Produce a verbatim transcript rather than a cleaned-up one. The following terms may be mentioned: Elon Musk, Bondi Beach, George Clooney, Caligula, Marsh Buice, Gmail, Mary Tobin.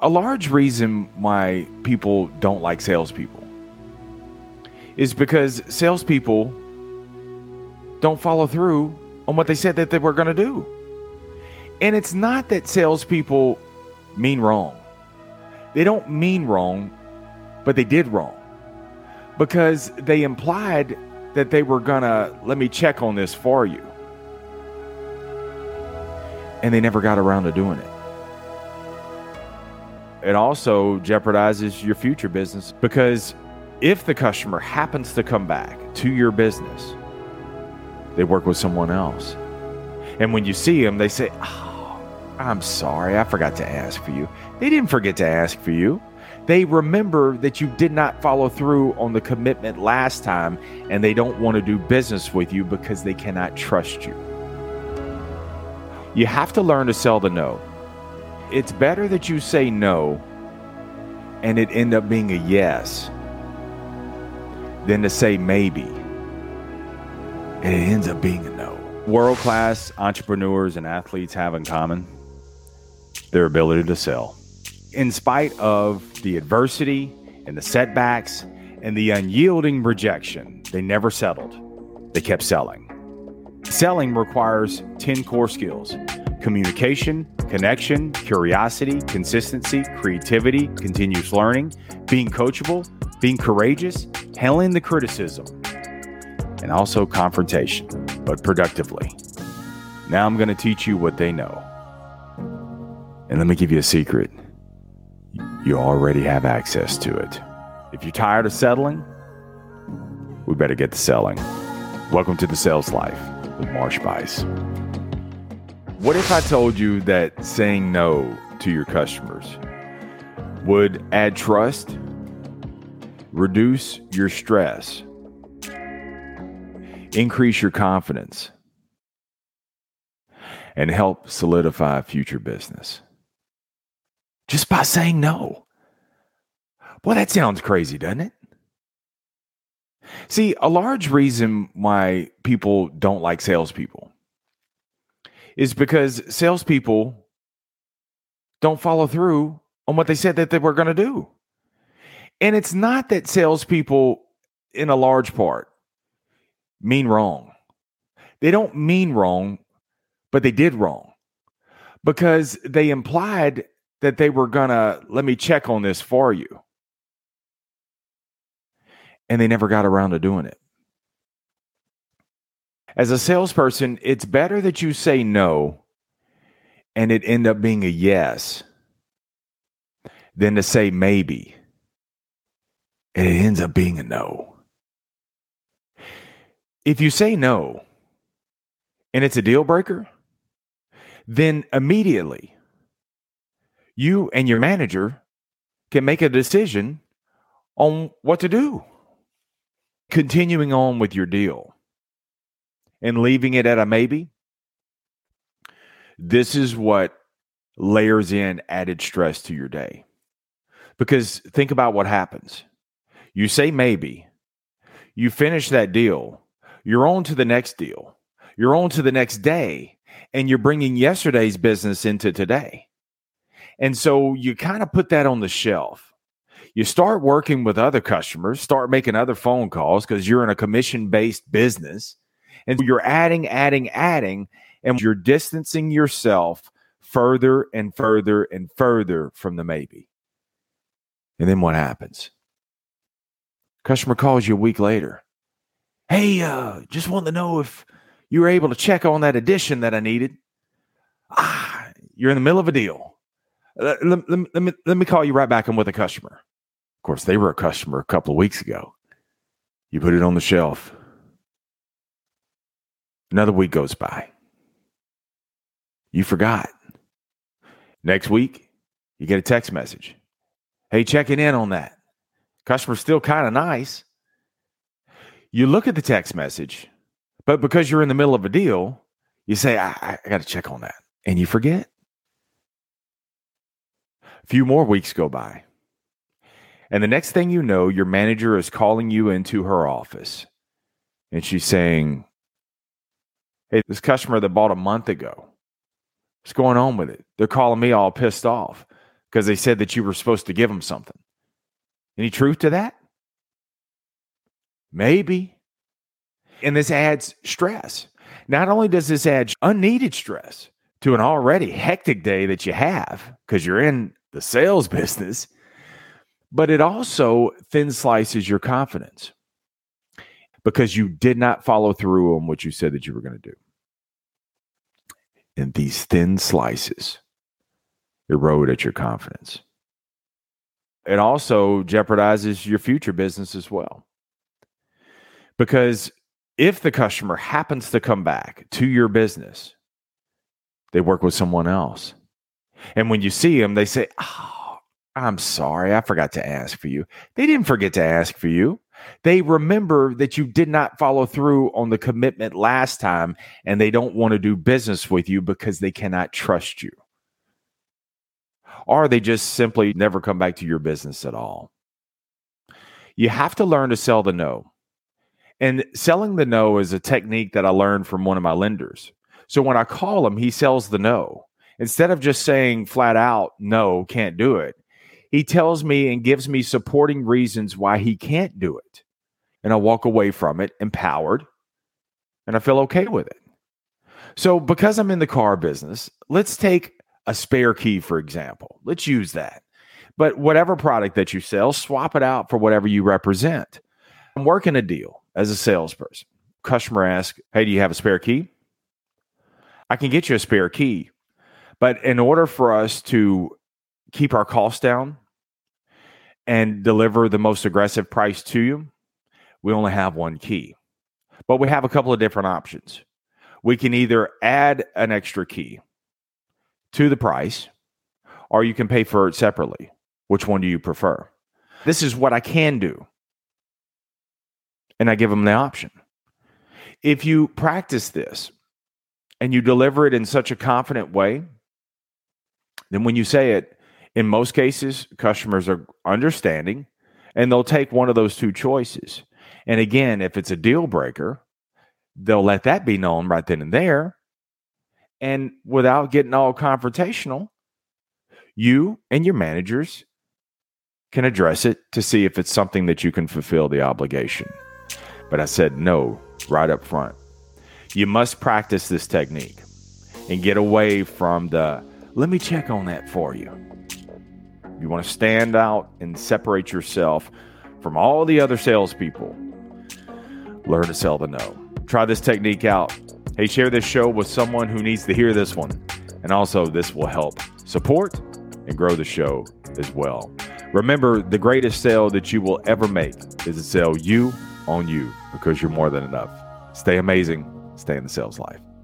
A large reason why people don't like salespeople is because salespeople don't follow through on what they said that they were going to do. And it's not that salespeople mean wrong. They don't mean wrong, but they did wrong because they implied that they were going to, let me check on this for you. And they never got around to doing it. It also jeopardizes your future business because if the customer happens to come back to your business, they work with someone else. And when you see them, they say, oh, I'm sorry, I forgot to ask for you. They didn't forget to ask for you. They remember that you did not follow through on the commitment last time, and they don't want to do business with you because they cannot trust you. You have to learn to sell the no. It's better that you say no and it end up being a yes than to say maybe and it ends up being a no. World-class entrepreneurs and athletes have in common their ability to sell. In spite of the adversity and the setbacks and the unyielding rejection, they never settled. They kept selling. Selling requires ten core skills: communication, connection, curiosity, consistency, creativity, continuous learning, being coachable, being courageous, handling the criticism, and also confrontation, but productively. Now I'm going to teach you what they know. And let me give you a secret. You already have access to it. If you're tired of settling, we better get to selling. Welcome to the Sales Life with Marsh Buice. What if I told you that saying no to your customers would add trust, reduce your stress, increase your confidence, and help solidify future business? Just by saying no. Boy, that sounds crazy, doesn't it? See, a large reason why people don't like salespeople is because salespeople don't follow through on what they said that they were going to do. And it's not that salespeople, in a large part, mean wrong. They don't mean wrong, but they did wrong because they implied that they were going to, let me check on this for you. And they never got around to doing it. As a salesperson, it's better that you say no and it end up being a yes than to say maybe and it ends up being a no. If you say no and it's a deal breaker, then immediately you and your manager can make a decision on what to do. Continuing on with your deal and leaving it at a maybe, this is what layers in added stress to your day. Because think about what happens. You say maybe, you finish that deal, you're on to the next deal, you're on to the next day, and you're bringing yesterday's business into today. And so you kind of put that on the shelf. You start working with other customers, start making other phone calls because you're in a commission-based business. And you're adding, adding, adding, and you're distancing yourself further and further and further from the maybe. And then what happens? Customer calls you a week later. Hey, uh, just wanted to know if you were able to check on that addition that I needed. Ah, you're in the middle of a deal. Let, let, let, me, let me call you right back. I'm with a customer. Of course, they were a customer a couple of weeks ago. You put it on the shelf. Another week goes by. You forgot. Next week, you get a text message. Hey, checking in on that. Customer's still kind of nice. You look at the text message, but because you're in the middle of a deal, you say, I, I got to check on that. And you forget. A few more weeks go by. And the next thing you know, your manager is calling you into her office. And she's saying, hey, this customer that bought a month ago, what's going on with it? They're calling me all pissed off because they said that you were supposed to give them something. Any truth to that? Maybe. And this adds stress. Not only does this add unneeded stress to an already hectic day that you have because you're in the sales business, but it also thin slices your confidence because you did not follow through on what you said that you were going to do. And these thin slices erode at your confidence. It also jeopardizes your future business as well. Because if the customer happens to come back to your business, they work with someone else. And when you see them, they say, "Oh, I'm sorry, I forgot to ask for you." They didn't forget to ask for you. They remember that you did not follow through on the commitment last time, and they don't want to do business with you because they cannot trust you. Or they just simply never come back to your business at all. You have to learn to sell the no. And selling the no is a technique that I learned from one of my lenders. So when I call him, he sells the no. Instead of just saying flat out, "No, can't do it," he tells me and gives me supporting reasons why he can't do it. And I walk away from it empowered, and I feel okay with it. So because I'm in the car business, let's take a spare key, for example. Let's use that. But whatever product that you sell, swap it out for whatever you represent. I'm working a deal as a salesperson. Customer asks, "Hey, do you have a spare key?" I can get you a spare key. But in order for us to keep our costs down and deliver the most aggressive price to you, we only have one key. But we have a couple of different options. We can either add an extra key to the price, or you can pay for it separately. Which one do you prefer? This is what I can do. And I give them the option. If you practice this and you deliver it in such a confident way, then when you say it, in most cases, customers are understanding and they'll take one of those two choices. And again, if it's a deal breaker, they'll let that be known right then and there. And without getting all confrontational, you and your managers can address it to see if it's something that you can fulfill the obligation. But I said no right up front. You must practice this technique and get away from the, "Let me check on that for you." You want to stand out and separate yourself from all the other salespeople. Learn to sell the no. Try this technique out. Hey, share this show with someone who needs to hear this one. And also, this will help support and grow the show as well. Remember, the greatest sale that you will ever make is a sale you on you, because you're more than enough. Stay amazing. Stay in the sales life.